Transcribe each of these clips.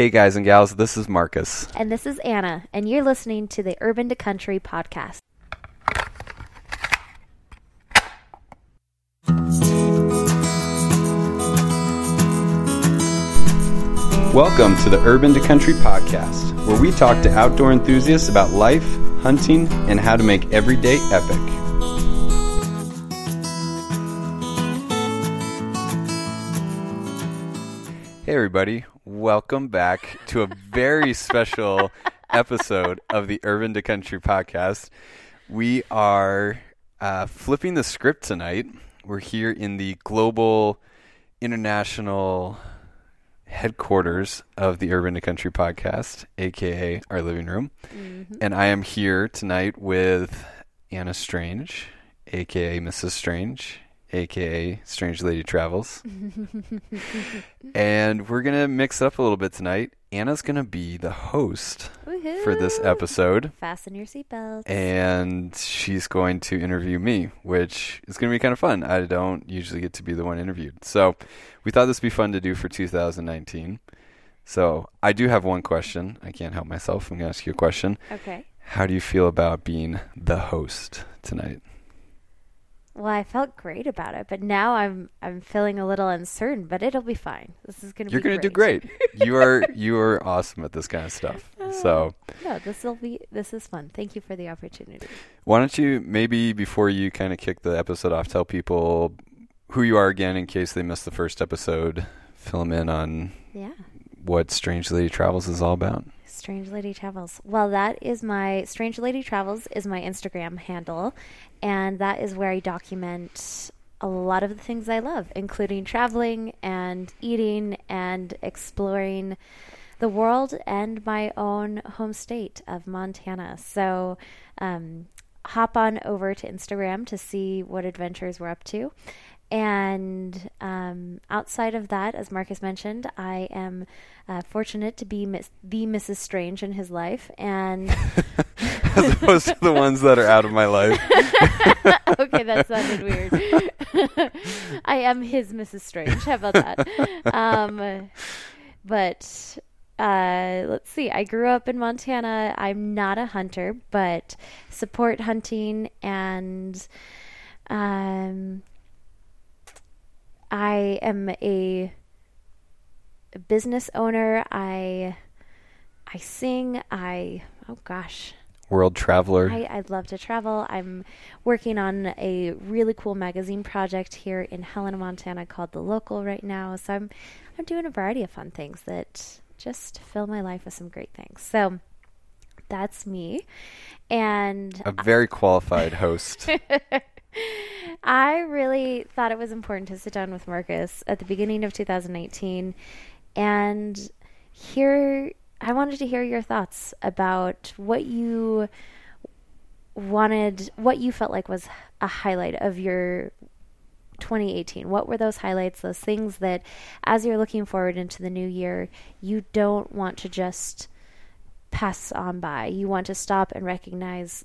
Hey guys and gals, this is Marcus. And this is Anna, and you're listening to the Urban to Country podcast. Welcome to the Urban to Country podcast, where we talk to outdoor enthusiasts about life, hunting, and how to make every day epic. Hey everybody, welcome back to a very special episode of the Urban to Country podcast. We are flipping the script tonight. We're here in the global international headquarters of the Urban to Country podcast, aka our living room. Mm-hmm. And I am here tonight with Anna Strange, aka Mrs. Strange, aka Strange Lady Travels. And we're going to mix it up a little bit tonight. Anna's going to be the host for this episode. Fasten your seatbelts. And she's going to interview me, which is going to be kind of fun. I don't usually get to be the one interviewed. So we thought this would be fun to do for 2019. So I do have one question. I can't help myself. I'm going to ask you a question. Okay. How do you feel about being the host tonight? Well, I felt great about it, but now I'm feeling a little uncertain, but it'll be fine. This is going to be great. You're going to do great. You are awesome at this kind of stuff. So no, this is fun. Thank you for the opportunity. Why don't you, maybe before you kind of kick the episode off, tell people who you are again in case they missed the first episode. Fill them in on what Strange Lady Travels is all about. Strange Lady Travels. Well, Strange Lady Travels is my Instagram handle, and that is where I document a lot of the things I love, including traveling and eating and exploring the world and my own home state of Montana. So hop on over to Instagram to see what adventures we're up to. And outside of that, as Marcus mentioned, I am fortunate to be the Mrs. Strange in his life, and as opposed to the ones that are out of my life. Okay, that sounded weird. I am his Mrs. Strange. How about that? Let's see. I grew up in Montana. I'm not a hunter, but support hunting, and I am a business owner. I sing. World traveler. I love to travel. I'm working on a really cool magazine project here in Helena, Montana called The Local right now. So I'm doing a variety of fun things that just fill my life with some great things. So that's me. And a very qualified host. I really thought it was important to sit down with Marcus at the beginning of 2019, and I wanted to hear your thoughts about what you felt like was a highlight of your 2018. What were those highlights, those things that as you're looking forward into the new year, you don't want to just pass on by. You want to stop and recognize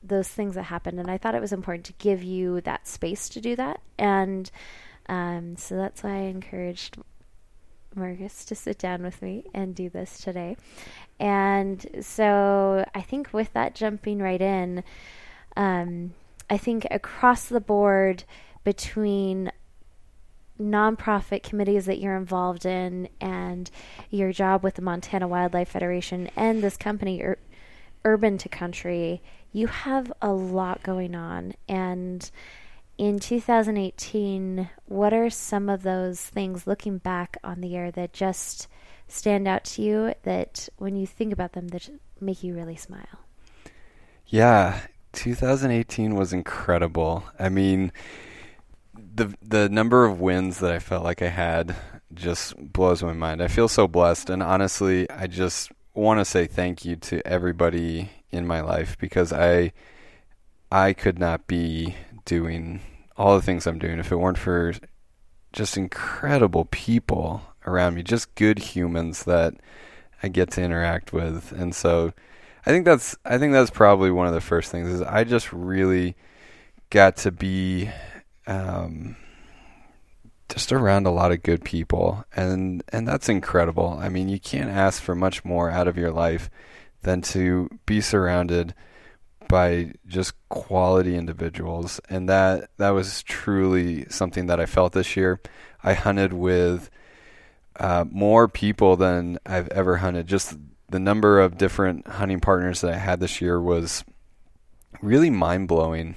those things that happened, and I thought it was important to give you that space to do that, and so that's why I encouraged Marcus to sit down with me and do this today. And so I think with that, jumping right in, I think across the board between nonprofit committees that you're involved in and your job with the Montana Wildlife Federation and this company, Urban to Country, you have a lot going on. And in 2018, what are some of those things, looking back on the year, that just stand out to you, that when you think about them, that make you really smile? Yeah, 2018 was incredible. I mean, the number of wins that I felt like I had just blows my mind. I feel so blessed. And honestly, I just want to say thank you to everybody in my life, because I could not be doing all the things I'm doing if it weren't for just incredible people around me, just good humans that I get to interact with. And so I think that's probably one of the first things, is I just really got to be just around a lot of good people. And that's incredible. I mean, you can't ask for much more out of your life than to be surrounded by just quality individuals. And that was truly something that I felt this year. I hunted with more people than I've ever hunted. Just the number of different hunting partners that I had this year was really mind-blowing.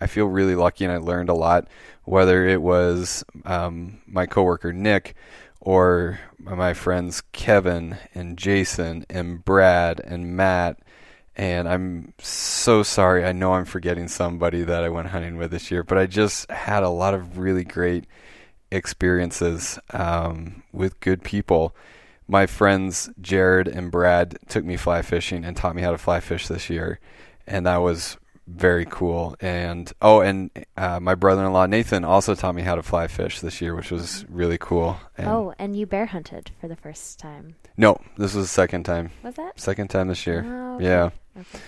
I feel really lucky, and I learned a lot, whether it was my coworker Nick or my friends Kevin and Jason and Brad and Matt. And I'm so sorry. I know I'm forgetting somebody that I went hunting with this year, but I just had a lot of really great experiences with good people. My friends Jared and Brad took me fly fishing and taught me how to fly fish this year, and that was very cool. And my brother-in-law Nathan also taught me how to fly fish this year, which was really cool. And you bear hunted for the first time? No, this was the second time. Was that? Second time this year. Oh, okay. Yeah. Okay.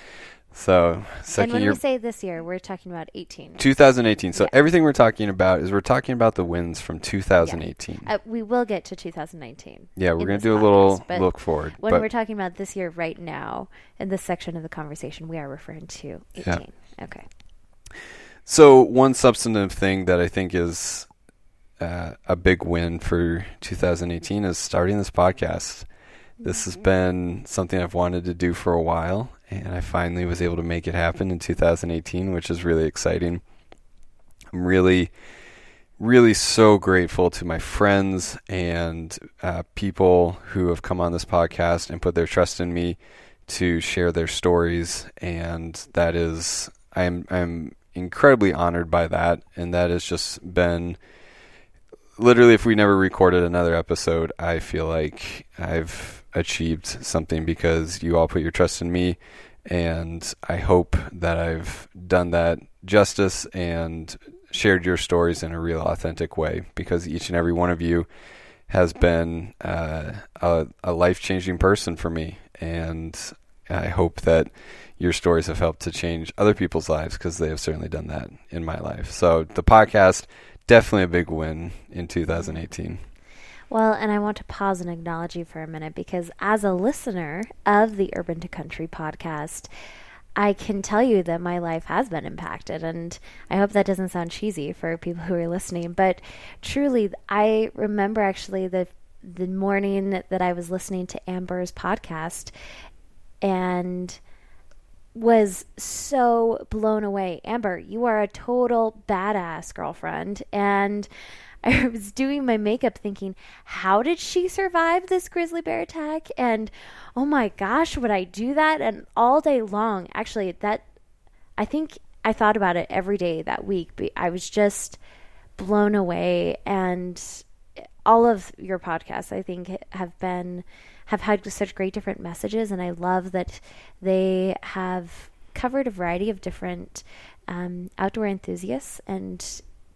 So second year. And when we say this year, we're talking about 2018. So yeah. Everything we're talking about is we're talking about the wins from 2018. Yeah. We will get to 2019. Yeah, we're going to do a little look forward. When we're talking about this year right now, in this section of the conversation, we are referring to 18. Yeah. Okay. So one substantive thing that I think is a big win for 2018 is starting this podcast. This has been something I've wanted to do for a while, and I finally was able to make it happen in 2018, which is really exciting. I'm really, really so grateful to my friends and people who have come on this podcast and put their trust in me to share their stories. And that is, I'm incredibly honored by that. And that has just been literally, if we never recorded another episode, I feel like I've achieved something, because you all put your trust in me, and I hope that I've done that justice and shared your stories in a real authentic way, because each and every one of you has been a life-changing person for me, and I hope that your stories have helped to change other people's lives, because they have certainly done that in my life. So the podcast, definitely a big win in 2018. Well, and I want to pause and acknowledge you for a minute, because as a listener of the Urban to Country podcast, I can tell you that my life has been impacted, and I hope that doesn't sound cheesy for people who are listening, but truly, I remember actually the morning that I was listening to Amber's podcast and was so blown away. Amber, you are a total badass girlfriend, and I was doing my makeup thinking, how did she survive this grizzly bear attack? And oh my gosh, would I do that? And all day long, actually, I think I thought about it every day that week. I was just blown away. And all of your podcasts, I think, have had such great different messages. And I love that they have covered a variety of different outdoor enthusiasts and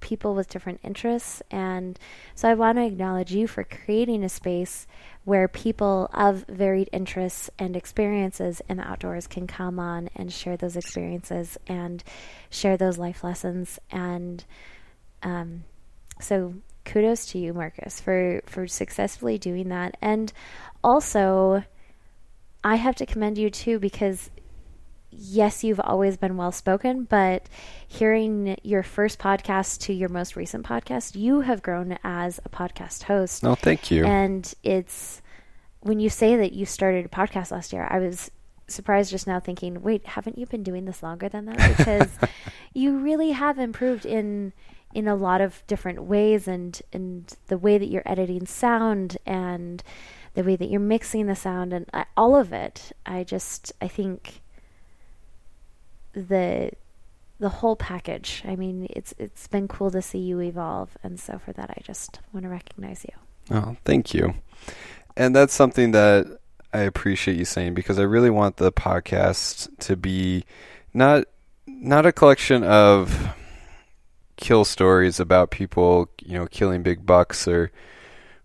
people with different interests. And so I want to acknowledge you for creating a space where people of varied interests and experiences in the outdoors can come on and share those experiences and share those life lessons. And so kudos to you, Marcus, for successfully doing that. And also, I have to commend you too, because yes, you've always been well-spoken, but hearing your first podcast to your most recent podcast, you have grown as a podcast host. No, thank you. And it's, when you say that you started a podcast last year, I was surprised just now thinking, wait, haven't you been doing this longer than that? Because you really have improved in a lot of different ways, and the way that you're editing sound and the way that you're mixing the sound and all of it. I think the whole package. I mean, it's been cool to see you evolve, and so for that, I just want to recognize you. Oh, thank you. And that's something that I appreciate you saying, because I really want the podcast to be not a collection of kill stories about people, killing big bucks or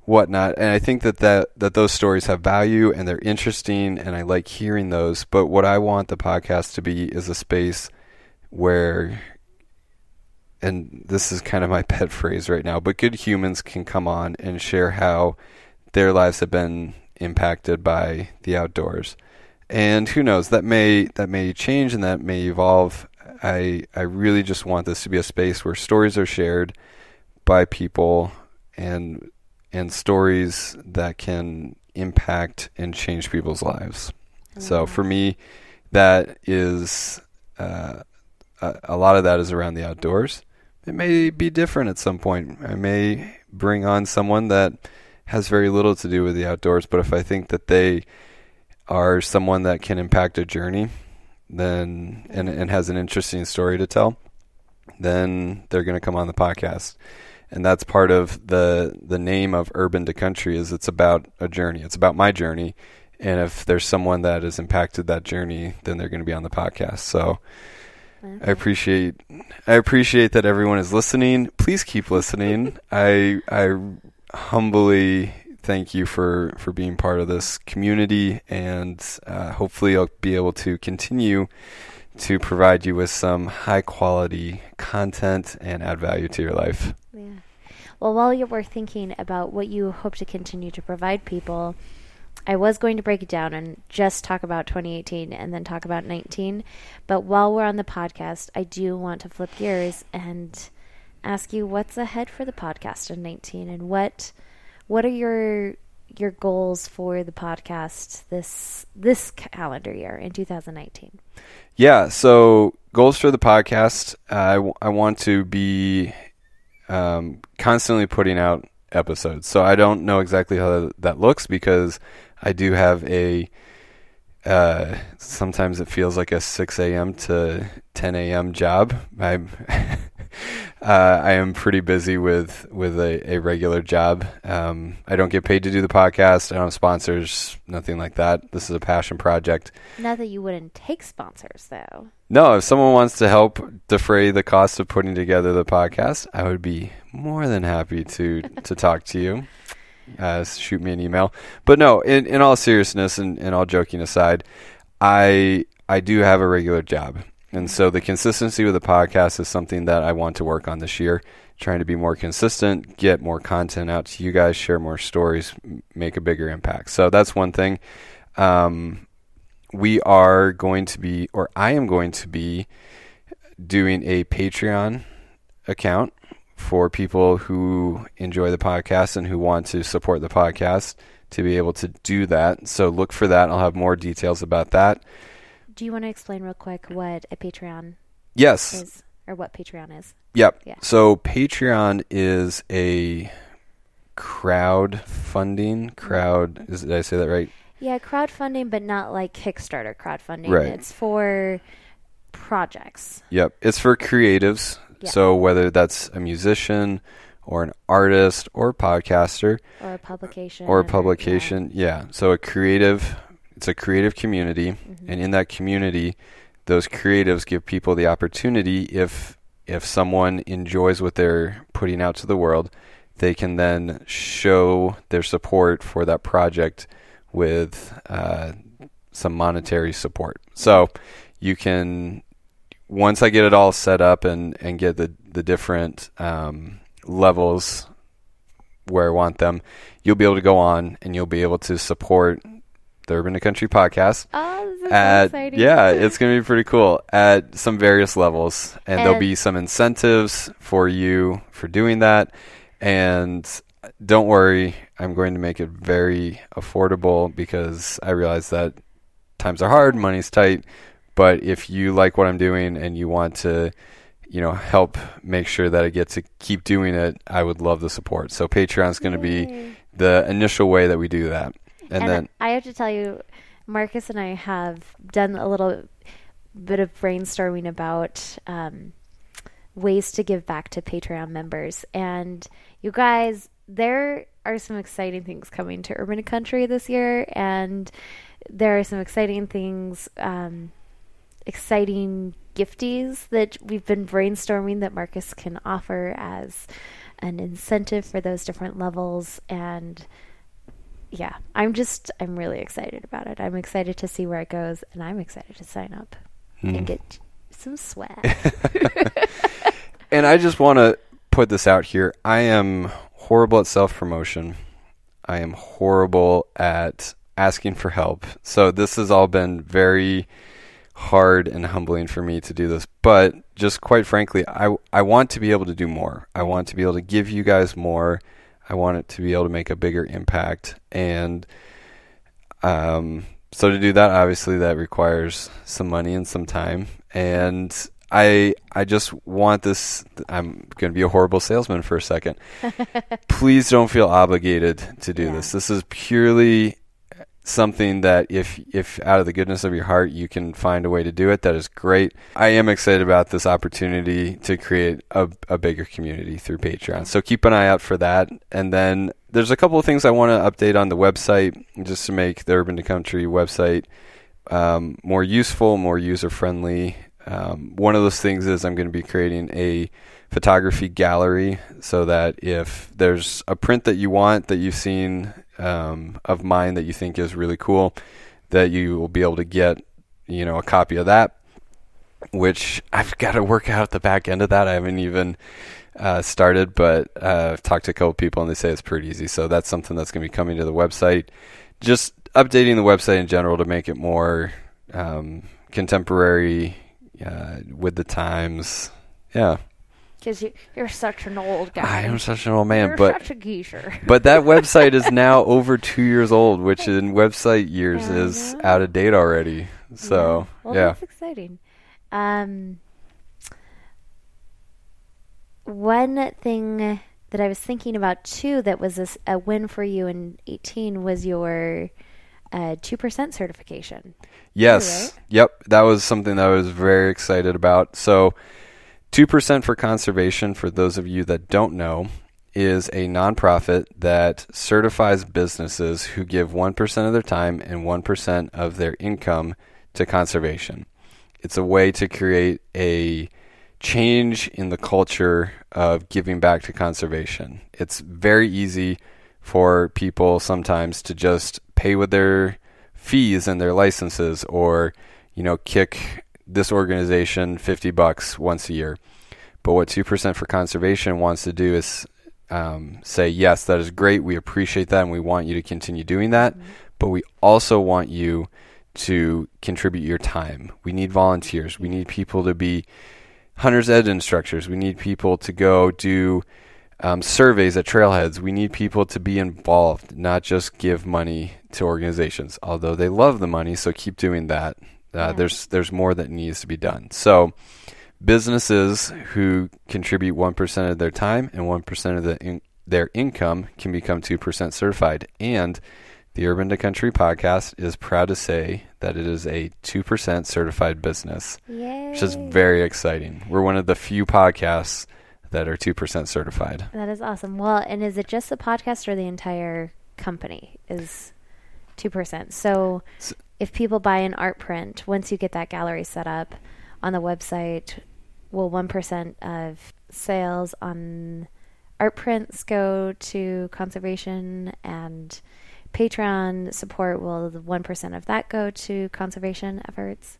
whatnot. And I think that those stories have value and they're interesting, and I like hearing those. But what I want the podcast to be is a space where and this is kind of my pet phrase right now, but good humans can come on and share how their lives have been impacted by the outdoors. And who knows, that may change and that may evolve. I really just want this to be a space where stories are shared by people and stories that can impact and change people's lives. Mm-hmm. So for me, that is a lot of that is around the outdoors. It may be different at some point. I may bring on someone that has very little to do with the outdoors, but if I think that they are someone that can impact a journey, then and has an interesting story to tell, then they're going to come on the podcast. And that's part of the name of Urban to Country, is it's about a journey. It's about my journey. And if there's someone that has impacted that journey, then they're going to be on the podcast. So okay. I appreciate that everyone is listening. Please keep listening. I humbly thank you for being part of this community, and hopefully I'll be able to continue to provide you with some high quality content and add value to your life. Yeah. Well, while you were thinking about what you hope to continue to provide people, I was going to break it down and just talk about 2018 and then talk about 19. But while we're on the podcast, I do want to flip gears and ask you what's ahead for the podcast in 19, and what are your goals for the podcast this calendar year in 2019? Yeah, so goals for the podcast, I want to be constantly putting out episodes. So I don't know exactly how that looks, because I do have a sometimes it feels like a 6 a.m. to 10 a.m. job. I am pretty busy with a regular job. I don't get paid to do the podcast. I don't have sponsors, nothing like that. This is a passion project. Not that you wouldn't take sponsors, though. No, if someone wants to help defray the cost of putting together the podcast, I would be more than happy to talk to you. Shoot me an email. But no, in all seriousness and all joking aside, I do have a regular job. And so the consistency with the podcast is something that I want to work on this year, trying to be more consistent, get more content out to you guys, share more stories, make a bigger impact. So that's one thing. We are going to be, or I am going to be doing a Patreon account for people who enjoy the podcast and who want to support the podcast to be able to do that. So look for that. I'll have more details about that. Do you want to explain real quick what a Patreon is, or what Patreon is? Yep. Yeah. So Patreon is a crowdfunding. Did I say that right? Yeah, crowdfunding, but not like Kickstarter crowdfunding. Right. It's for projects. Yep. It's for creatives. Yeah. So whether that's a musician or an artist or podcaster. Or a publication. Yeah. So it's a creative community, mm-hmm. and in that community, those creatives give people the opportunity, if someone enjoys what they're putting out to the world, they can then show their support for that project with some monetary support. So you can, once I get it all set up and get the different levels where I want them, you'll be able to go on and you'll be able to support the Urban to Country podcast. Oh, this is exciting. Yeah, it's going to be pretty cool at some various levels. And there'll be some incentives for you for doing that. And don't worry, I'm going to make it very affordable, because I realize that times are hard, money's tight. But if you like what I'm doing and you want to, help make sure that I get to keep doing it, I would love the support. So Patreon's going to be the initial way that we do that. And then I have to tell you, Marcus and I have done a little bit of brainstorming about ways to give back to Patreon members. And you guys, there are some exciting things coming to Urban Country this year. And there are some exciting things, exciting gifties that we've been brainstorming that Marcus can offer as an incentive for those different levels. And yeah, I'm really excited about it. I'm excited to see where it goes, and I'm excited to sign up and get some swag. And I just want to put this out here. I am horrible at self-promotion. I am horrible at asking for help. So this has all been very hard and humbling for me to do this. But just quite frankly, I want to be able to do more. I want to be able to give you guys more. I want it to be able to make a bigger impact. And so to do that, obviously, that requires some money and some time. And I just want this. I'm going to be a horrible salesman for a second. Please don't feel obligated to do this. This is purely something that if out of the goodness of your heart you can find a way to do it, that is great. I am excited about this opportunity to create a bigger community through Patreon. So keep an eye out for that. And then there's a couple of things I want to update on the website just to make the Urban to Country website more useful, more user-friendly. One of those things is I'm going to be creating a photography gallery so that if there's a print that you want that you've seen of mine that you think is really cool, that you will be able to get, you know, a copy of that, which I've got to work out the back end of that. I haven't even started, but I've talked to a couple people and they say it's pretty easy. So that's something that's going to be coming to the website. Just updating the website in general to make it more contemporary, with the times. Yeah. Because you're such an old guy. I am such an old man. You're such a geezer. But that website is now over 2 years old, which in website years is out of date already. So, yeah. Well, that's exciting. One thing that I was thinking about, too, that was a win for you in 2018 was your 2% certification. Yes. Right? Yep. That was something that I was very excited about. So 2% for Conservation, for those of you that don't know, is a nonprofit that certifies businesses who give 1% of their time and 1% of their income to conservation. It's a way to create a change in the culture of giving back to conservation. It's very easy for people sometimes to just pay with their fees and their licenses, or, you know, kick this organization $50 once a year. But what 2% for Conservation wants to do is say, yes, that is great. We appreciate that. And we want you to continue doing that. Mm-hmm. But we also want you to contribute your time. We need volunteers. We need people to be hunter's ed instructors. We need people to go do surveys at trailheads. We need people to be involved, not just give money to organizations, although they love the money. So keep doing that. There's more that needs to be done. So businesses who contribute 1% of their time and 1% of their income can become 2% certified. And the Urban to Country podcast is proud to say that it is a 2% certified business. Yay. Which is very exciting. We're one of the few podcasts that are 2% certified. That is awesome. Well, and is it just the podcast or the entire company is 2%? So if people buy an art print, once you get that gallery set up on the website, will 1% of sales on art prints go to conservation, and Patreon support, will the 1% of that go to conservation efforts?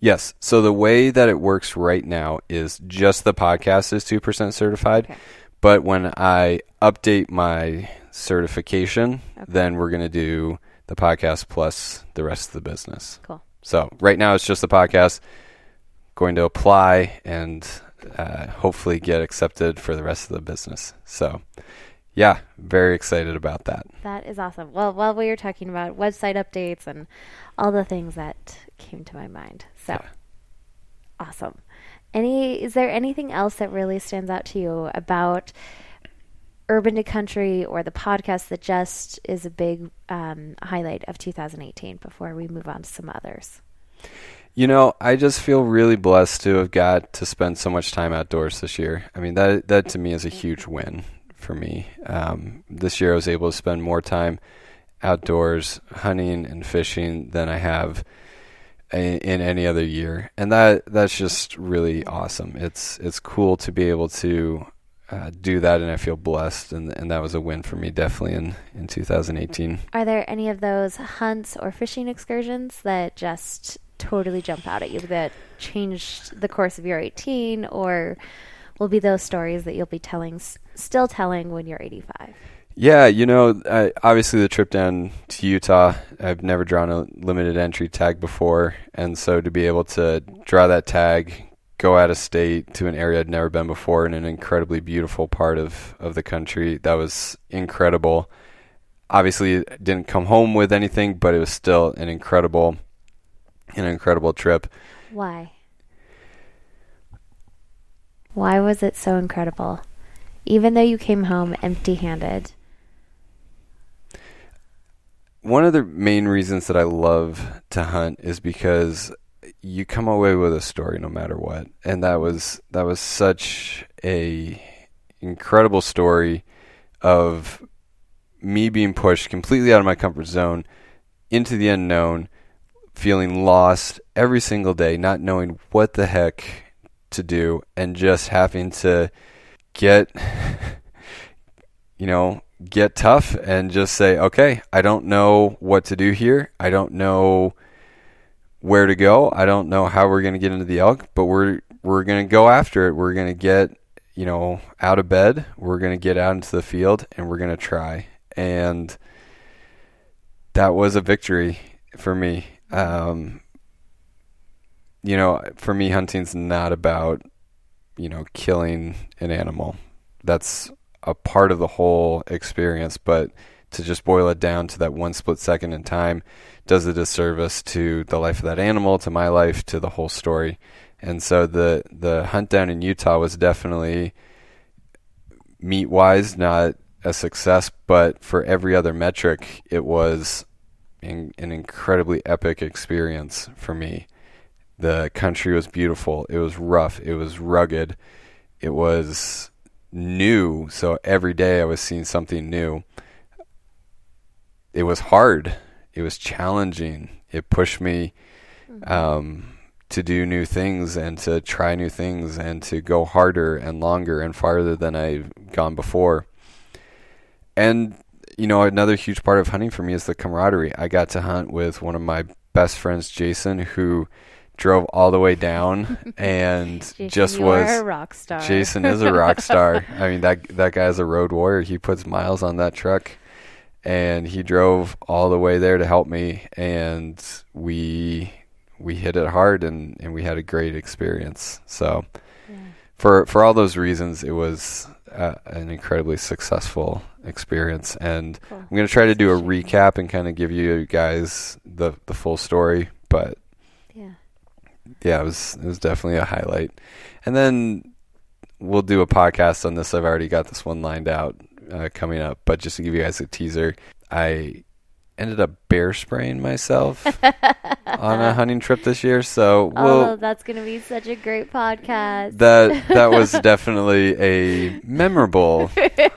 Yes. So the way that it works right now is just the podcast is 2% certified. Okay. But when I update my certification, then we're going to do the podcast plus the rest of the business. Cool. So right now it's just the podcast. Going to apply and hopefully get accepted for the rest of the business. So yeah, very excited about that. That is awesome. Well, while we were talking about website updates and all the things that came to my mind. So yeah. Awesome. Is there anything else that really stands out to you about Urban to Country or the podcast that just is a big highlight of 2018 before we move on to some others? You know, I just feel really blessed to have got to spend so much time outdoors this year. I mean, that to me is a huge win for me. This year I was able to spend more time outdoors hunting and fishing than I have in any other year. And that's just really awesome. It's cool to be able to do that, and I feel blessed, and that was a win for me, definitely in 2018. Are there any of those hunts or fishing excursions that just totally jump out at you that changed the course of your 18, or will be those stories that you'll be telling, still telling when you're 85. Yeah, you know, obviously the trip down to Utah, I've never drawn a limited entry tag before. And so to be able to draw that tag, go out of state to an area I'd never been before in an incredibly beautiful part of the country, that was incredible. Obviously, it didn't come home with anything, but it was still an incredible trip. Why? Why was it so incredible? Even though you came home empty-handed. One of the main reasons that I love to hunt is because you come away with a story no matter what. And that was such a incredible story of me being pushed completely out of my comfort zone into the unknown, feeling lost every single day, not knowing what the heck to do, and just having to get tough and just say, okay, I don't know what to do here. I don't know where to go. I don't know how we're going to get into the elk, but we're going to go after it. We're going to get, out of bed. We're going to get out into the field and we're going to try. And that was a victory for me. For me, hunting's not about killing an animal. That's a part of the whole experience, but to just boil it down to that one split second in time does a disservice to the life of that animal, to my life, to the whole story. And so the hunt down in Utah was definitely, meat wise, not a success, but for every other metric, it was an incredibly epic experience for me. The country was beautiful. It was rough. It was rugged. It was new. So every day I was seeing something new. It was hard. It was challenging. It pushed me to do new things and to try new things and to go harder and longer and farther than I've gone before. And, another huge part of hunting for me is the camaraderie. I got to hunt with one of my best friends, Jason, who drove all the way down and Jason is a rock star. I mean, that guy's a road warrior. He puts miles on that truck, and he drove all the way there to help me. And we hit it hard and we had a great experience. So for all those reasons, it was an incredibly successful experience. And cool. I'm going to try to do a recap and kind of give you guys the full story, but yeah, it was definitely a highlight. And then we'll do a podcast on this. I've already got this one lined out coming up. But just to give you guys a teaser, I ended up bear spraying myself on a hunting trip this year. So that's going to be such a great podcast. That was definitely a memorable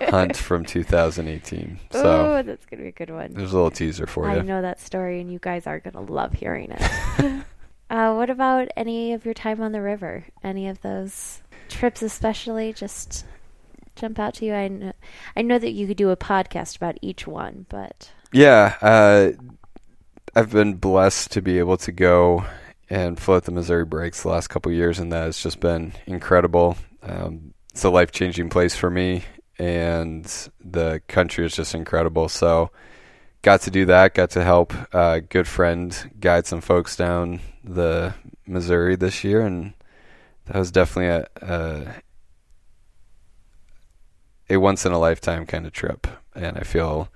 hunt from 2018. So that's going to be a good one. There's a little teaser for you. I know that story, and you guys are going to love hearing it. What about any of your time on the river? Any of those trips especially just jump out to you? I know that you could do a podcast about each one, but... Yeah, I've been blessed to be able to go and float the Missouri Breaks the last couple of years, and that has just been incredible. It's a life-changing place for me, and the country is just incredible, so... Got to do that. Got to help a good friend guide some folks down the Missouri this year, and that was definitely a once in a lifetime kind of trip. And I feel,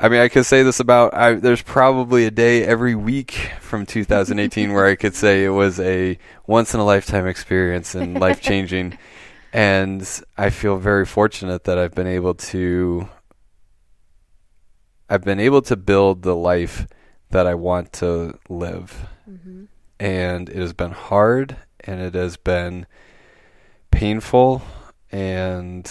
I could say this about. There's probably a day every week from 2018 where I could say it was a once in a lifetime experience and life changing. And I feel very fortunate that I've been able to build the life that I want to live. Mm-hmm. And it has been hard, and it has been painful. And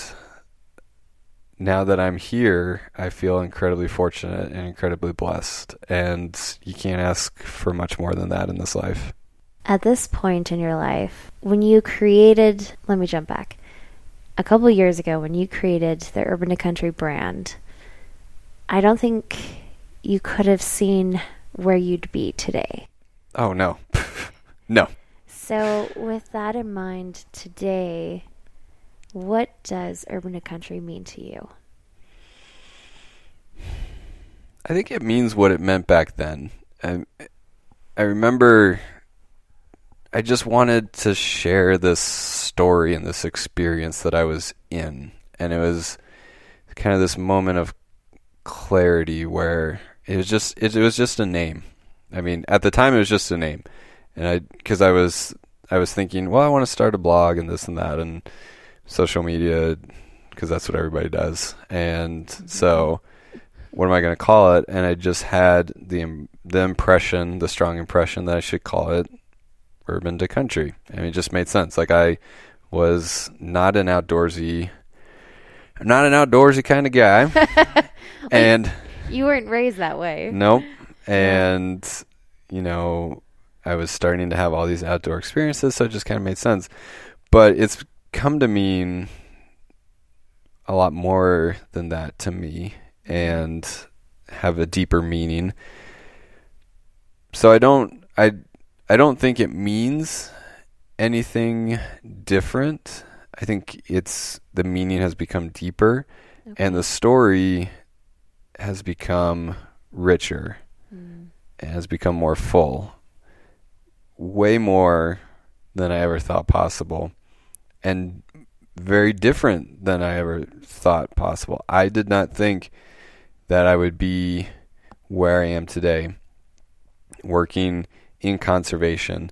now that I'm here, I feel incredibly fortunate and incredibly blessed. And you can't ask for much more than that in this life. At this point in your life, let me jump back. A couple of years ago, when you created the Urban to Country brand, I don't think you could have seen where you'd be today. Oh, no. No. So with that in mind today, what does Urban to Country mean to you? I think it means what it meant back then. I remember I just wanted to share this story and this experience that I was in. And it was kind of this moment of clarity where it was just a name. I mean, at the time it was just a name. And I was thinking, well, I want to start a blog and this and that and social media because that's what everybody does. And so what am I going to call it? And I just had the strong impression that I should call it Urban to Country. I mean, it just made sense. Like I was not an outdoorsy kind of guy. Like, and you weren't raised that way. Nope. And, you know, I was starting to have all these outdoor experiences, so it just kind of made sense. But it's come to mean a lot more than that to me and have a deeper meaning. So I don't think it means anything different. I think it's the meaning has become deeper, okay, and the story has become richer, and has become more full, way more than I ever thought possible, and very different than I ever thought possible. I did not think that I would be where I am today, working in conservation,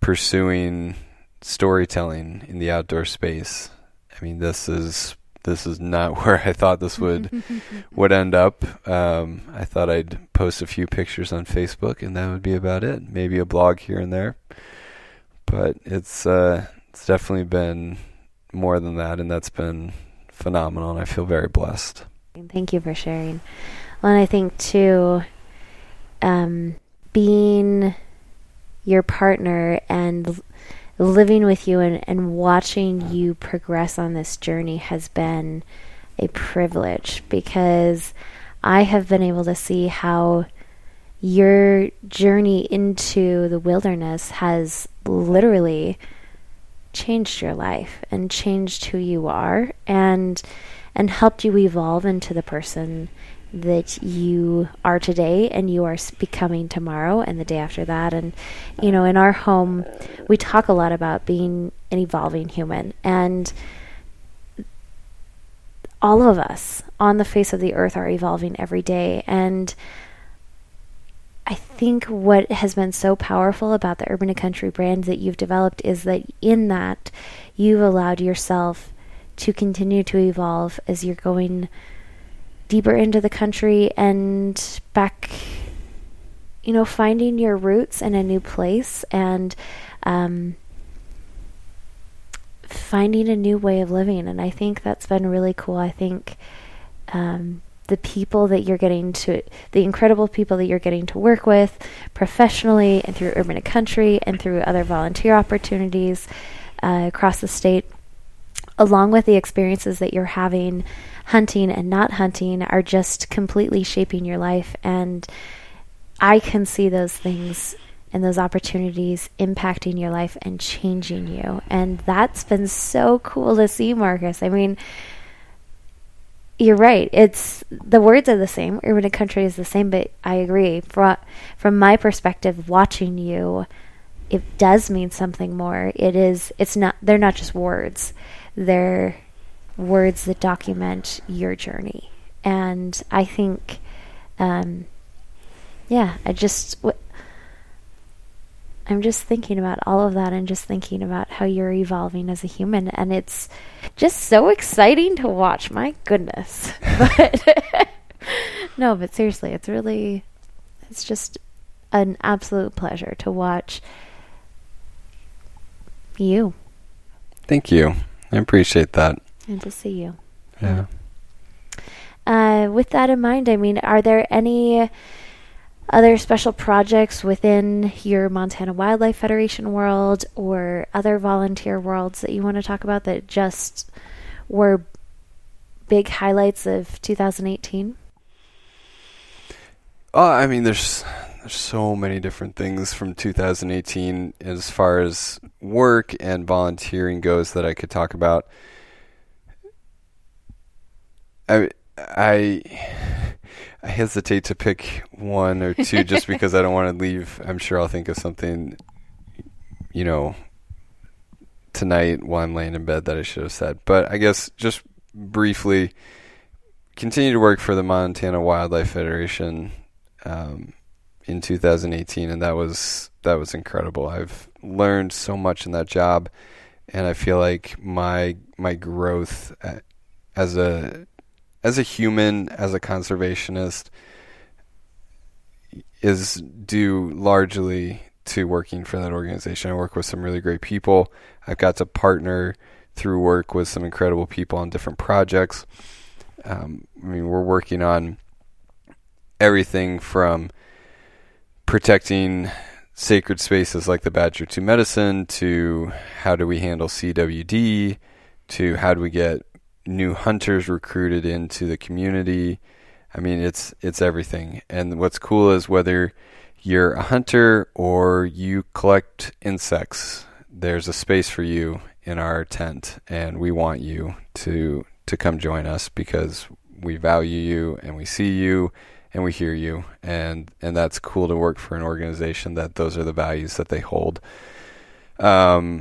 pursuing storytelling in the outdoor space. I mean, this is not where I thought this would end up. I thought I'd post a few pictures on Facebook and that would be about it. Maybe a blog here and there, but it's definitely been more than that. And that's been phenomenal. And I feel very blessed. Thank you for sharing. Well, and I think too, being your partner and living with you and watching you progress on this journey has been a privilege, because I have been able to see how your journey into the wilderness has literally changed your life and changed who you are and helped you evolve into the person that you are today and you are becoming tomorrow and the day after that. And, you know, in our home, we talk a lot about being an evolving human, and all of us on the face of the earth are evolving every day. And I think what has been so powerful about the Urban to Country brand that you've developed is that in that you've allowed yourself to continue to evolve as you're going deeper into the country and back, you know, finding your roots in a new place and finding a new way of living. And I think that's been really cool. I think the people that you're getting to, the incredible people that you're getting to work with professionally and through Urban to Country and through other volunteer opportunities across the state, along with the experiences that you're having hunting and not hunting, are just completely shaping your life. And I can see those things and those opportunities impacting your life and changing you. And that's been so cool to see, Marcus. I mean, you're right. It's, the words are the same. Urban to Country is the same, but I agree. From my perspective, watching you, it does mean something more. They're not just words. They're words that document your journey. And I think, I'm just thinking about all of that and just thinking about how you're evolving as a human. And it's just so exciting to watch. My goodness. But no, but seriously, it's just an absolute pleasure to watch you. Thank you. I appreciate that. And to see you. Yeah. With that in mind, I mean, are there any other special projects within your Montana Wildlife Federation world or other volunteer worlds that you want to talk about that just were big highlights of 2018? Oh, I mean, There's so many different things from 2018 as far as work and volunteering goes that I could talk about. I hesitate to pick one or two just because I don't want to leave. I'm sure I'll think of something, you know, tonight while I'm laying in bed that I should have said. But I guess just briefly, continue to work for the Montana Wildlife Federation in 2018, and that was incredible. I've learned so much in that job, and I feel like my growth as a human, as a conservationist, is due largely to working for that organization. I work with some really great people. I've got to partner through work with some incredible people on different projects. I mean, we're working on everything from protecting sacred spaces like the Badger Two Medicine, to how do we handle CWD, to how do we get new hunters recruited into the community. I mean, it's everything. And what's cool is whether you're a hunter or you collect insects, there's a space for you in our tent, and we want you to come join us because we value you and we see you and we hear you. And that's cool to work for an organization that those are the values that they hold. I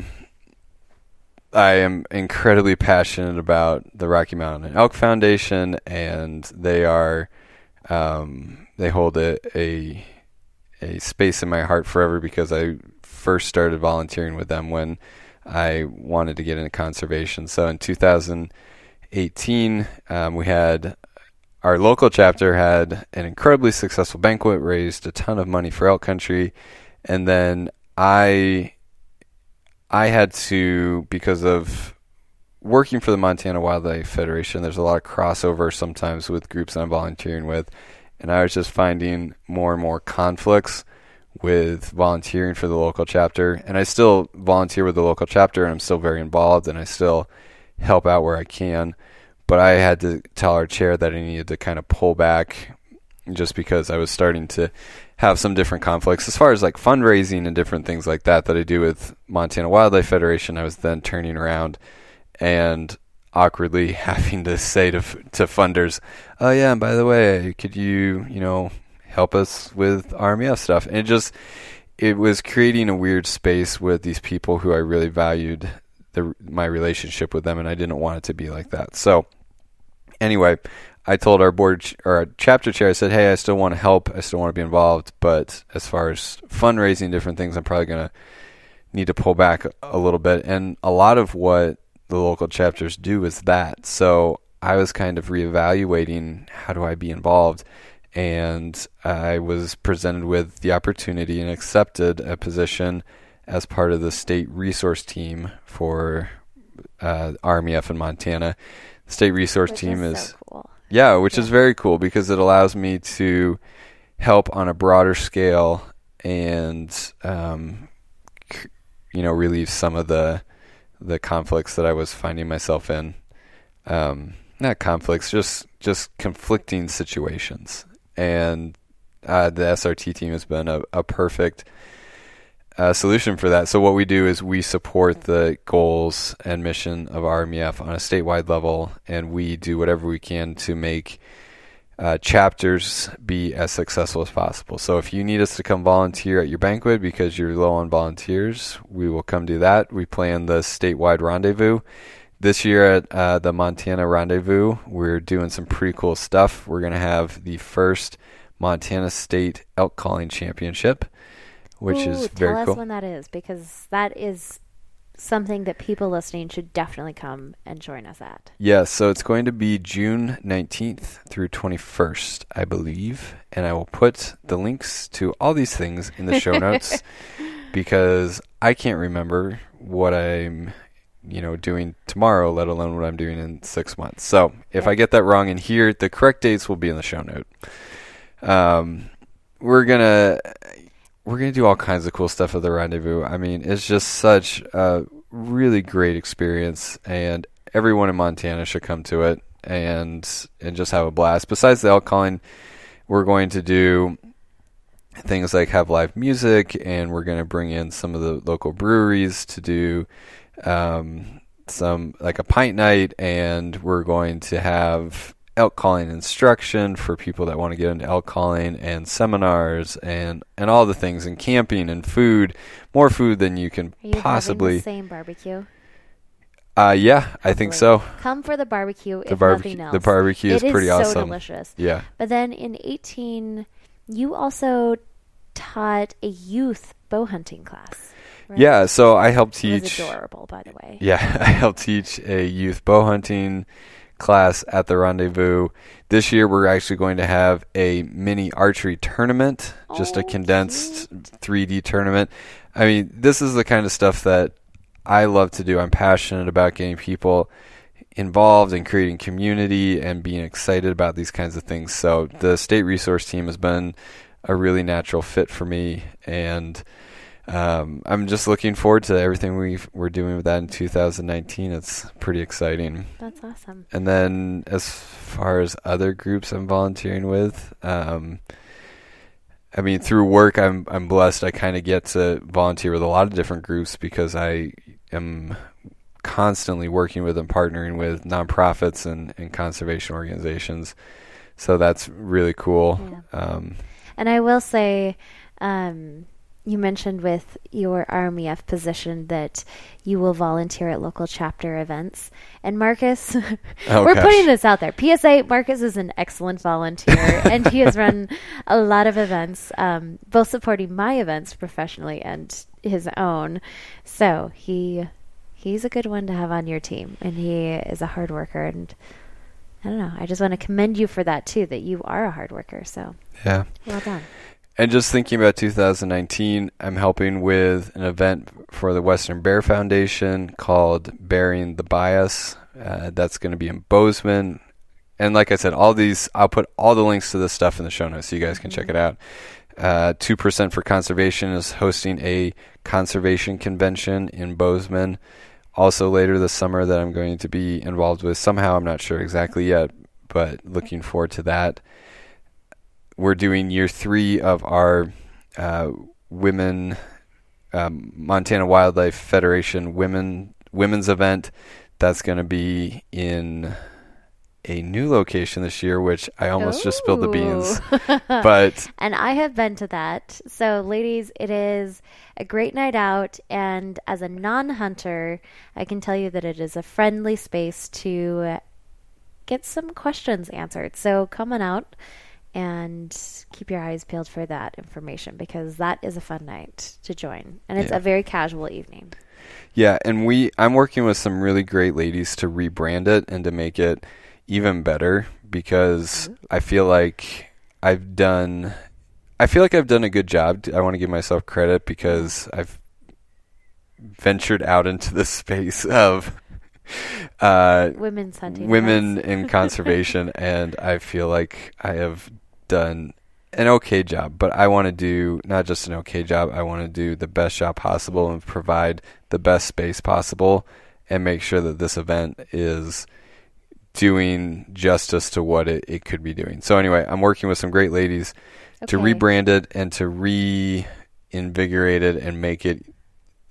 am incredibly passionate about the Rocky Mountain Elk Foundation, and they are, they hold a space in my heart forever because I first started volunteering with them when I wanted to get into conservation. So in 2018, we had our local chapter had an incredibly successful banquet, raised a ton of money for elk country, and then I had to, because of working for the Montana Wildlife Federation, there's a lot of crossover sometimes with groups that I'm volunteering with, and I was just finding more and more conflicts with volunteering for the local chapter. And I still volunteer with the local chapter, and I'm still very involved, and I still help out where I can. But I had to tell our chair that I needed to kind of pull back just because I was starting to have some different conflicts as far as like fundraising and different things like that I do with Montana Wildlife Federation. I was then turning around and awkwardly having to say to funders, "Oh yeah, and by the way, could you help us with RMF stuff?" And it was creating a weird space with these people who I really valued my relationship with them, and I didn't want it to be like that. So anyway, I told our our chapter chair, I said, "Hey, I still want to help. I still want to be involved, but as far as fundraising, different things, I'm probably going to need to pull back a little bit." And a lot of what the local chapters do is that. So I was kind of reevaluating, how do I be involved? And I was presented with the opportunity and accepted a position as part of the state resource team for RMEF in Montana. The state resource team is so cool. Yeah, which is very cool because it allows me to help on a broader scale and, relieve some of the conflicts that I was finding myself in. Not conflicts, just conflicting situations. And the SRT team has been a perfect solution for that. So what we do is we support the goals and mission of RMEF on a statewide level, and we do whatever we can to make chapters be as successful as possible. So if you need us to come volunteer at your banquet because you're low on volunteers, we will come do that. We plan the statewide rendezvous. This year at the Montana Rendezvous, we're doing some pretty cool stuff. We're going to have the first Montana State Elk Calling Championship, which is very cool. Tell us when that is, because that is something that people listening should definitely come and join us at. Yeah, so it's going to be June 19th through 21st, I believe. And I will put the links to all these things in the show notes because I can't remember what I'm doing tomorrow, let alone what I'm doing in 6 months. So if I get that wrong in here, the correct dates will be in the show note. We're going to do all kinds of cool stuff at the rendezvous. I mean, it's just such a really great experience, and everyone in Montana should come to it and just have a blast. Besides the elk calling, we're going to do things like have live music, and we're going to bring in some of the local breweries to do some like a pint night, and we're going to have elk calling instruction for people that want to get into elk calling, and seminars, and all the things, and camping, and food, more food than you can possibly. Are you having the same barbecue? Yeah, I think so. Come for the barbecue, if nothing else. The barbecue is pretty awesome. It is so delicious. Yeah. But then in 18, you also taught a youth bow hunting class. Right? Yeah, so I helped teach. It was adorable, by the way. Yeah, I helped teach a youth bow hunting class at the Rendezvous. This year we're actually going to have a mini archery tournament, just a condensed 3D tournament. I mean, this is the kind of stuff that I love to do. I'm passionate about getting people involved and creating community and being excited about these kinds of things. So the state resource team has been a really natural fit for me, and I'm just looking forward to everything we're doing with that in 2019. It's pretty exciting. That's awesome. And then as far as other groups I'm volunteering with, I mean, through work, I'm blessed. I kind of get to volunteer with a lot of different groups because I am constantly working with and partnering with nonprofits and conservation organizations. So that's really cool. Yeah. And I will say, you mentioned with your RMEF position that you will volunteer at local chapter events. And Marcus, we're putting this out there. PSA, Marcus is an excellent volunteer, and he has run a lot of events, both supporting my events professionally and his own. So he's a good one to have on your team, and he is a hard worker. And I don't know, I just want to commend you for that too, that you are a hard worker. So yeah, well done. And just thinking about 2019, I'm helping with an event for the Western Bear Foundation called Bearing the Bias. That's going to be in Bozeman. And like I said, I'll put all the links to this stuff in the show notes so you guys can check it out. 2% for Conservation is hosting a conservation convention in Bozeman. Also later this summer that I'm going to be involved with somehow. I'm not sure exactly yet, but looking forward to that. We're doing year 3 of our women Montana Wildlife Federation women's event. That's going to be in a new location this year, which I almost just spilled the beans. But and I have been to that. So, ladies, it is a great night out. And as a non-hunter, I can tell you that it is a friendly space to get some questions answered. So come on out. And keep your eyes peeled for that information, because that is a fun night to join. And it's a very casual evening. Yeah, and I'm working with some really great ladies to rebrand it and to make it even better, because I feel like I've done a good job. I want to give myself credit because I've ventured out into the space of women's hunting, women in conservation, and I feel like I have done an okay job, but I want to do not just an okay job. I want to do the best job possible and provide the best space possible and make sure that this event is doing justice to what it could be doing. So anyway, I'm working with some great ladies to rebrand it and to reinvigorate it and make it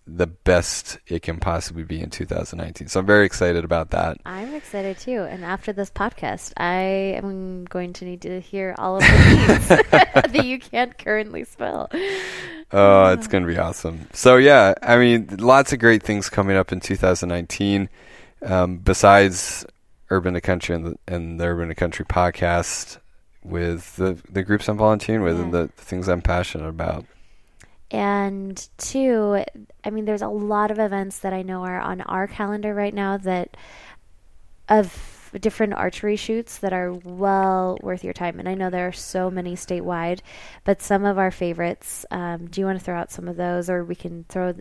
the best it can possibly be in 2019. So I'm very excited about that. I'm excited too. And after this podcast, I am going to need to hear all of the things that you can't currently spell. Oh, it's going to be awesome. So yeah, I mean, lots of great things coming up in 2019. Besides Urban to Country and the Urban to Country podcast with the groups I'm volunteering with and the things I'm passionate about. And two, I mean, there's a lot of events that I know are on our calendar right now that of different archery shoots that are well worth your time. And I know there are so many statewide, but some of our favorites, do you want to throw out some of those, or we can throw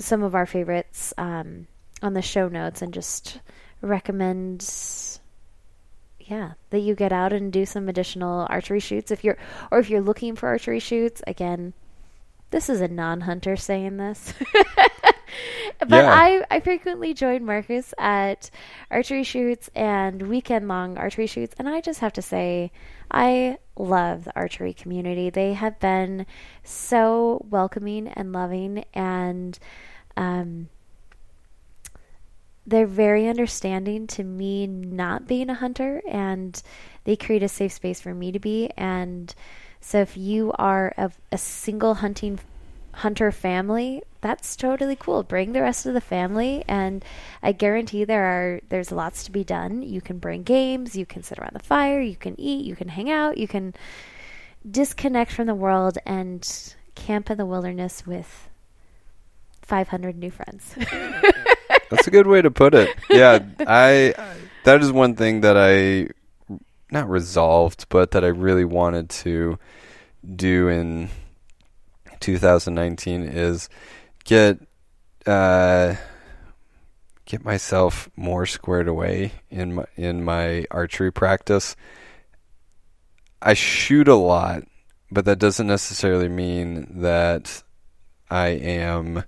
some of our favorites on the show notes and just recommend that you get out and do some additional archery shoots if you're looking for archery shoots. Again, this is a non-hunter saying this. But yeah. I frequently join Marcus at archery shoots and weekend-long archery shoots, and I just have to say I love the archery community. They have been so welcoming and loving, and they're very understanding to me not being a hunter, and they create a safe space for me to be. And so if you are a single hunter family, that's totally cool. Bring the rest of the family, and I guarantee there's lots to be done. You can bring games, you can sit around the fire, you can eat, you can hang out, you can disconnect from the world and camp in the wilderness with 500 new friends. That's a good way to put it. Yeah, that is one thing that I not resolved, but that I really wanted to do in 2019 is get myself more squared away in my archery practice. I shoot a lot, but that doesn't necessarily mean that I am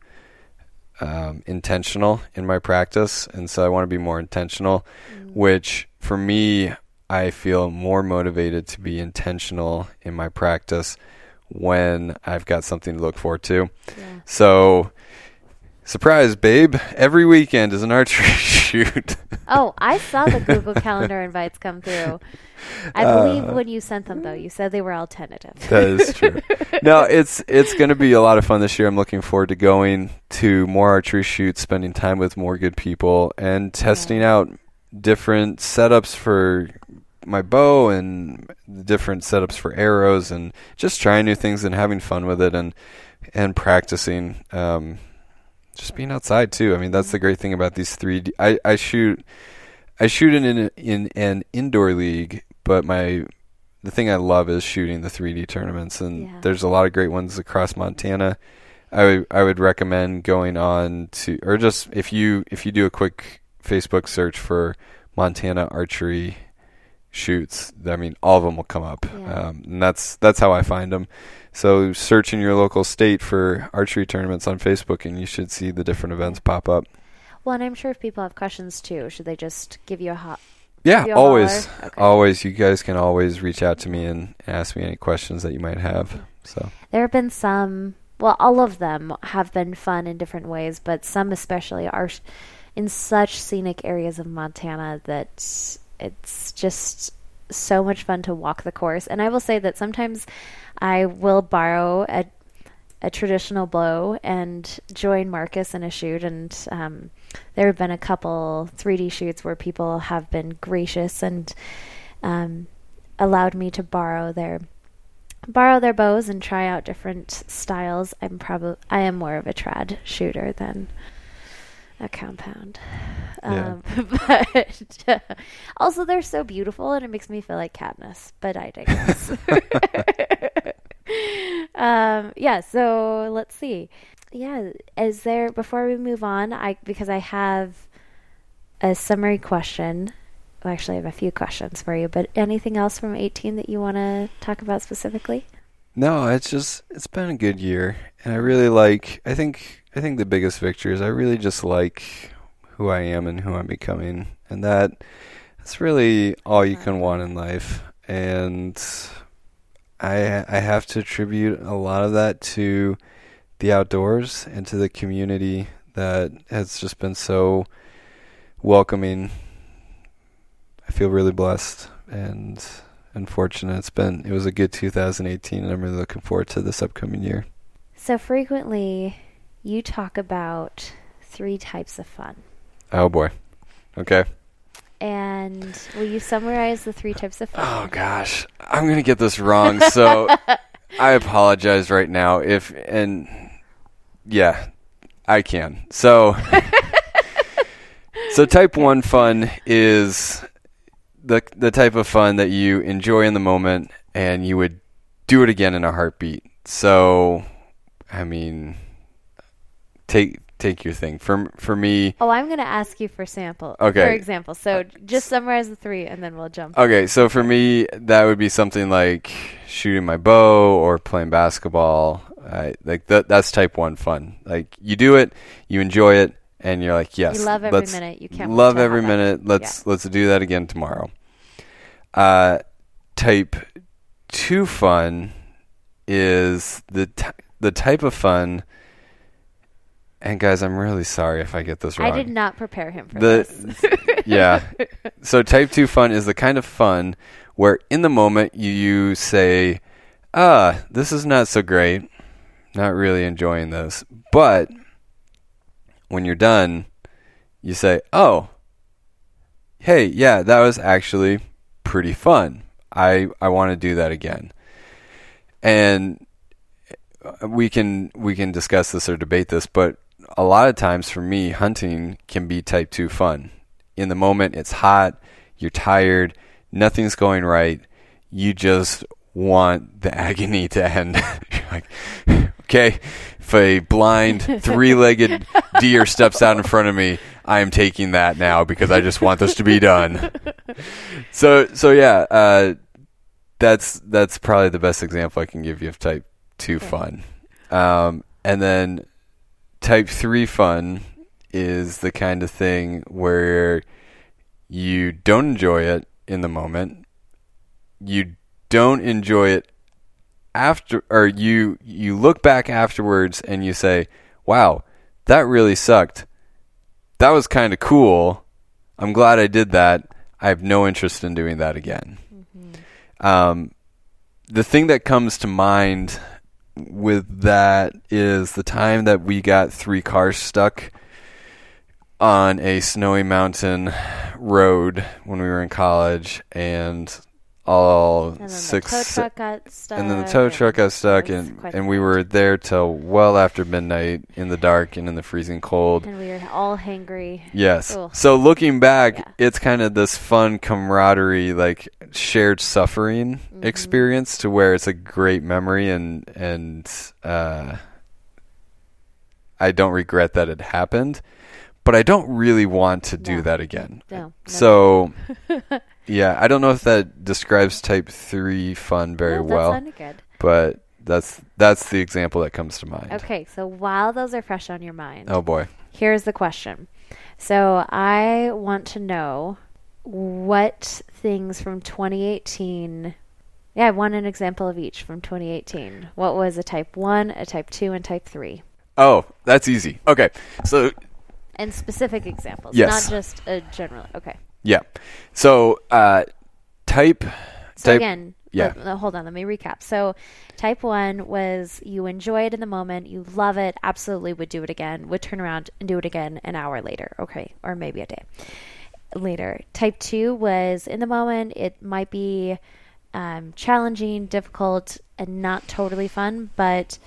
intentional in my practice, and so I want to be more intentional, which for me, I feel more motivated to be intentional in my practice when I've got something to look forward to. Yeah. So, surprise, babe, every weekend is an archery shoot. Oh, I saw the Google Calendar invites come through. I believe when you sent them, though, you said they were all tentative. That is true. No, it's going to be a lot of fun this year. I'm looking forward to going to more archery shoots, spending time with more good people, and testing out different setups for my bow and different setups for arrows, and just trying new things and having fun with it and practicing. Just being outside too. I mean, that's the great thing about these 3D. I shoot in an indoor league, but the thing I love is shooting the 3D tournaments, and there's a lot of great ones across Montana. I would recommend going on to, or just if you do a quick Facebook search for Montana archery shoots, I mean, all of them will come up. And that's how I find them. So search in your local state for archery tournaments on Facebook, and you should see the different events pop up. Well, and I'm sure if people have questions too, should they just give you a hop? Yeah, always. Okay. Always. You guys can always reach out to me and ask me any questions that you might have. So there have been some, well, all of them have been fun in different ways, but some especially are in such scenic areas of Montana that it's just so much fun to walk the course. And I will say that sometimes I will borrow a traditional bow and join Marcus in a shoot. And there have been a couple 3D shoots where people have been gracious and allowed me to borrow their bows and try out different styles. I am more of a trad shooter than a compound. But also they're so beautiful, and it makes me feel like Katniss, but I digress. So let's see. Is there, before we move on, because I have a summary question. Well, actually I have a few questions for you, but anything else from 18 that you want to talk about specifically? No, it's been a good year, and I think the biggest victory is I really just like who I am and who I'm becoming, and that's really all you can want in life. And I have to attribute a lot of that to the outdoors and to the community that has just been so welcoming. I feel really blessed and fortunate. It was a good 2018, and I'm really looking forward to this upcoming year. So frequently you talk about 3 types of fun. Oh, boy. Okay. And will you summarize the 3 types of fun? Oh, gosh. I'm going to get this wrong, so I apologize right now. I can. So, type 1 fun is the type of fun that you enjoy in the moment, and you would do it again in a heartbeat. So, I mean, Take take your thing. For me... Oh, I'm going to ask you for sample. Okay. For example. So just summarize the three and then we'll jump. Okay. So for me, that would be something like shooting my bow or playing basketball. Like that's type one fun. Like you do it, you enjoy it, and you're like, yes. You love every minute. You can't love every minute. Let's do that again tomorrow. Type two fun is the type of fun. And guys, I'm really sorry if I get this wrong. I did not prepare him for this. Yeah. So type two fun is the kind of fun where in the moment you say, this is not so great. Not really enjoying this. But when you're done, you say, oh, hey, yeah, that was actually pretty fun. I want to do that again. And we can discuss this or debate this, but a lot of times for me, hunting can be type 2 fun. In the moment, it's hot, you're tired, nothing's going right. You just want the agony to end. You're like, okay, if a blind, three-legged deer steps out in front of me, I am taking that now because I just want this to be done. So yeah, that's probably the best example I can give you of type 2 fun. And then type 3 fun is the kind of thing where you don't enjoy it in the moment. You don't enjoy it after, or you look back afterwards and you say, wow, that really sucked. That was kind of cool. I'm glad I did that. I have no interest in doing that again. Mm-hmm. The thing that comes to mind with that is the time that we got three cars stuck on a snowy mountain road when we were in college, and the tow truck got stuck, and we were there till well after midnight in the dark and in the freezing cold, and we were all hangry. Yes. Ugh. So looking back, It's kind of this fun camaraderie, like shared suffering experience, to where it's a great memory, and I don't regret that it happened, but I don't really want to do that again. No. So. Yeah, I don't know if that describes type 3 fun very well. That sounded good. But that's the example that comes to mind. Okay, so while those are fresh on your mind. Oh, boy. Here's the question. So I want to know what things from 2018... Yeah, I want an example of each from 2018. What was a type 1, a type 2, and type 3? Oh, that's easy. Okay, so... And specific examples, not just a general... Okay. Yeah. So, hold on. Let me recap. So type one was you enjoy it in the moment. You love it. Absolutely would do it again. Would turn around and do it again an hour later. Okay. Or maybe a day later. Type two was in the moment. It might be, challenging, difficult, and not totally fun, but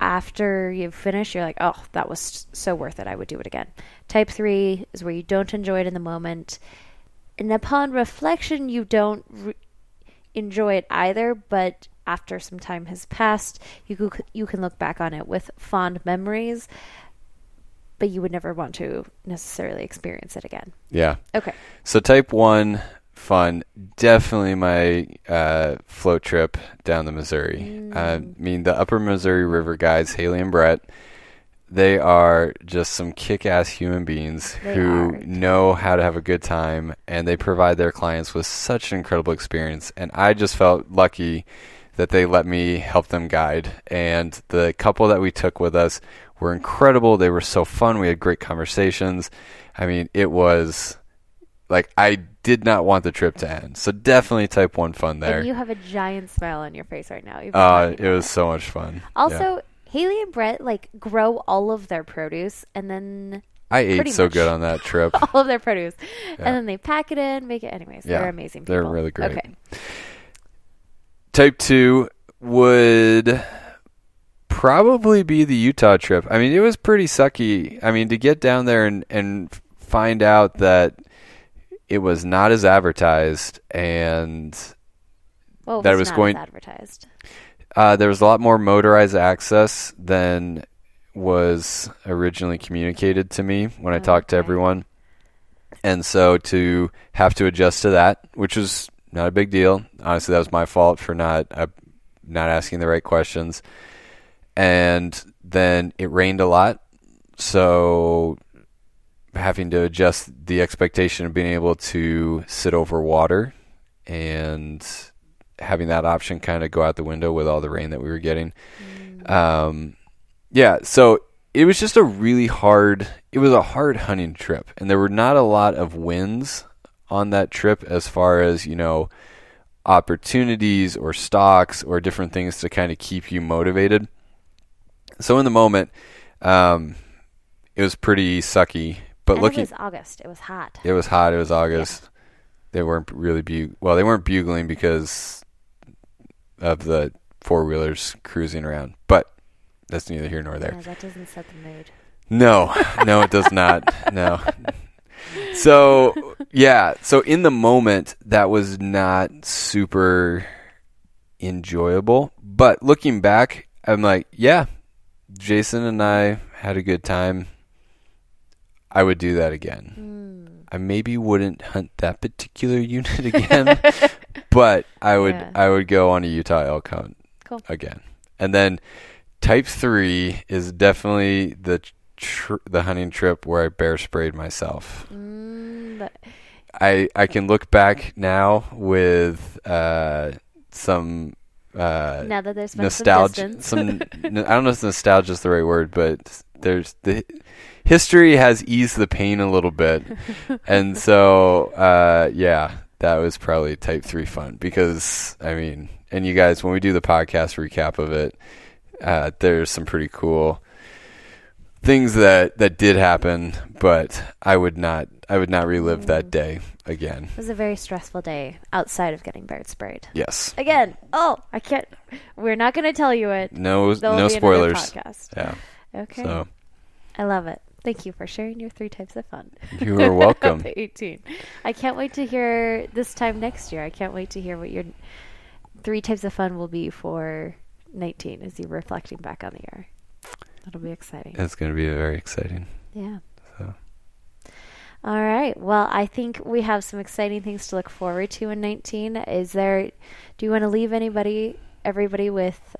after you finish, you're like, oh, that was so worth it. I would do it again. Type 3 is where you don't enjoy it in the moment. And upon reflection, you don't enjoy it either, but after some time has passed, you can look back on it with fond memories, but you would never want to necessarily experience it again. Yeah. Okay. So type 1... fun, definitely my float trip down the Missouri. I mean, the upper Missouri River guys, Haley and Brett, they are just some kick-ass human beings who know how to have a good time, and they provide their clients with such an incredible experience, and I just felt lucky that they let me help them guide. And the couple that we took with us were incredible. They were so fun. We had great conversations. I mean, it was like I did not want the trip to end. So definitely type 1 fun there. And you have a giant smile on your face right now. It was so much fun. Also, Haley and Brett like grow all of their produce, and then I ate so good on that trip. All of their produce. Yeah. And then they pack it in, make it anyways. Yeah. They're amazing people. They're really great. Okay. Type 2 would probably be the Utah trip. I mean, it was pretty sucky. I mean, to get down there and find out that it was not as advertised, and there was a lot more motorized access than was originally communicated to me when I talked to everyone. And so to have to adjust to that, which was not a big deal. Honestly, that was my fault for not asking the right questions. And then it rained a lot. So having to adjust the expectation of being able to sit over water and having that option kind of go out the window with all the rain that we were getting. Yeah, so it was just a hard hunting trip, and there were not a lot of wins on that trip as far as, you know, opportunities or stocks or different things to kind of keep you motivated. So in the moment, it was pretty sucky. But looking, it was August. It was hot. It was hot. It was August. Yeah. They weren't really they weren't bugling because of the four-wheelers cruising around, but that's neither here nor there. No, that doesn't set the mood. No, it does not. No. So, yeah. So, in the moment, that was not super enjoyable. But looking back, I'm like, yeah, Jason and I had a good time. I would do that again. Mm. I maybe wouldn't hunt that particular unit again, but I would go on a Utah elk hunt again. And then Type 3 is definitely the hunting trip where I bear sprayed myself. I can look back now with some now that there's nostalgia. I don't know if nostalgia is the right word, but there's the history has eased the pain a little bit, and so that was probably Type 3 fun because and you guys, when we do the podcast recap of it. There's some pretty cool things that did happen, but I would not relive that day again. It was a very stressful day outside of getting bear sprayed. Yes. Again. Oh, I can't. We're not going to tell you it. No spoilers. Podcast. Yeah. Okay. So. I love it. Thank you for sharing your three types of fun. You are welcome. 18. I can't wait to hear this time next year. I can't wait to hear what your three types of fun will be for 19 as you're reflecting back on the year. That'll be exciting. It's going to be very exciting. Yeah. So. All right. Well, I think we have some exciting things to look forward to in 19. Do you want to leave everybody with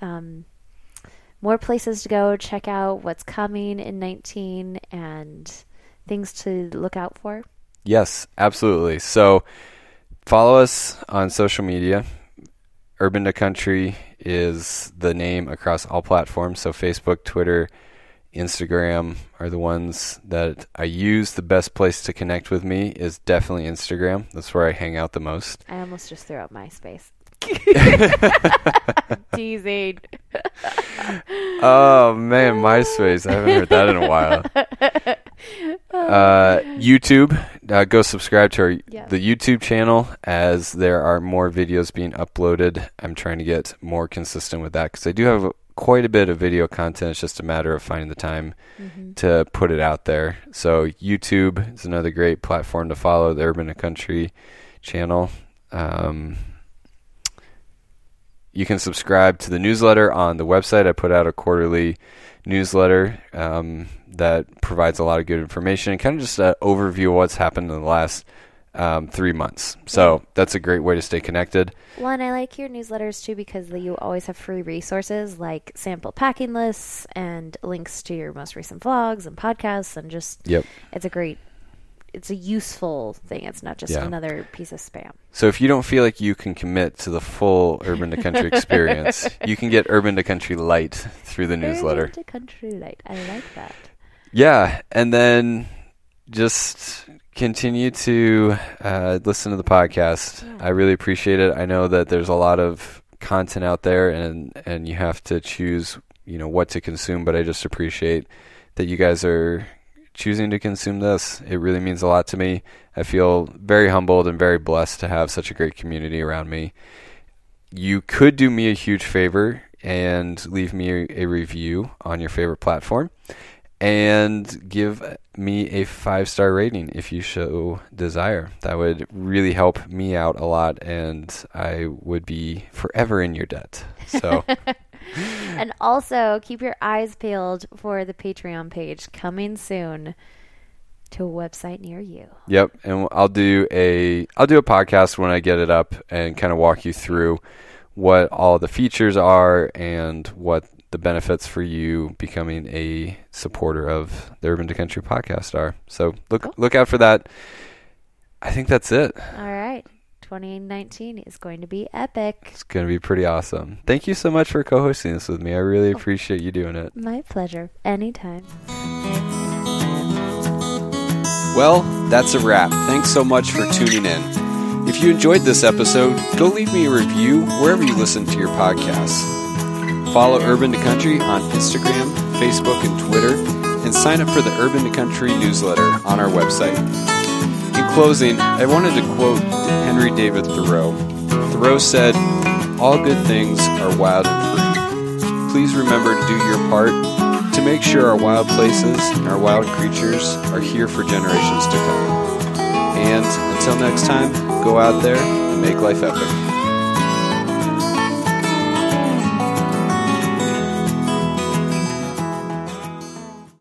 more places to go, check out what's coming in 19 and things to look out for? Yes, absolutely. So follow us on social media. Urban to Country is the name across all platforms. So Facebook, Twitter, Instagram are the ones that I use. The best place to connect with me is definitely Instagram. That's where I hang out the most. I almost just threw out MySpace. Teasing. Oh, man, MySpace. I haven't heard that in a while. YouTube. Go subscribe to the YouTube channel as there are more videos being uploaded. I'm trying to get more consistent with that because I do have quite a bit of video content. It's just a matter of finding the time to put it out there. So YouTube is another great platform to follow, the Urban to Country channel. You can subscribe to the newsletter on the website. I put out a quarterly newsletter that provides a lot of good information and kind of just an overview of what's happened in the last 3 months. So that's a great way to stay connected. Well, and I like your newsletters too because you always have free resources like sample packing lists and links to your most recent vlogs and podcasts and just it's a useful thing. It's not just another piece of spam. So if you don't feel like you can commit to the full Urban to Country experience, you can get Urban to Country Light through the newsletter. Urban to Country Light. I like that. Yeah. And then just continue to listen to the podcast. Yeah. I really appreciate it. I know that there's a lot of content out there and you have to choose, you know, what to consume, but I just appreciate that you guys are choosing to consume this. It really means a lot to me. I feel very humbled and very blessed to have such a great community around me. You could do me a huge favor and leave me a review on your favorite platform and give me a 5-star rating if you so desire. That would really help me out a lot and I would be forever in your debt. So And also, keep your eyes peeled for the Patreon page coming soon to a website near you. Yep, and I'll do a podcast when I get it up and kind of walk you through what all the features are and what the benefits for you becoming a supporter of the Urban to Country podcast are. So look out for that. I think that's it. All right. 2019 is going to be epic. It's going to be pretty awesome. Thank you so much for co-hosting this with me. I really appreciate you doing it. My pleasure. Anytime. Well, that's a wrap. Thanks so much for tuning in. If you enjoyed this episode, go leave me a review wherever you listen to your podcasts. Follow Urban to Country on Instagram, Facebook, and Twitter, and sign up for the Urban to Country newsletter on our website. In closing, I wanted to quote Henry David Thoreau. Thoreau said, "All good things are wild and free." Please remember to do your part to make sure our wild places and our wild creatures are here for generations to come. And until next time, go out there and make life epic.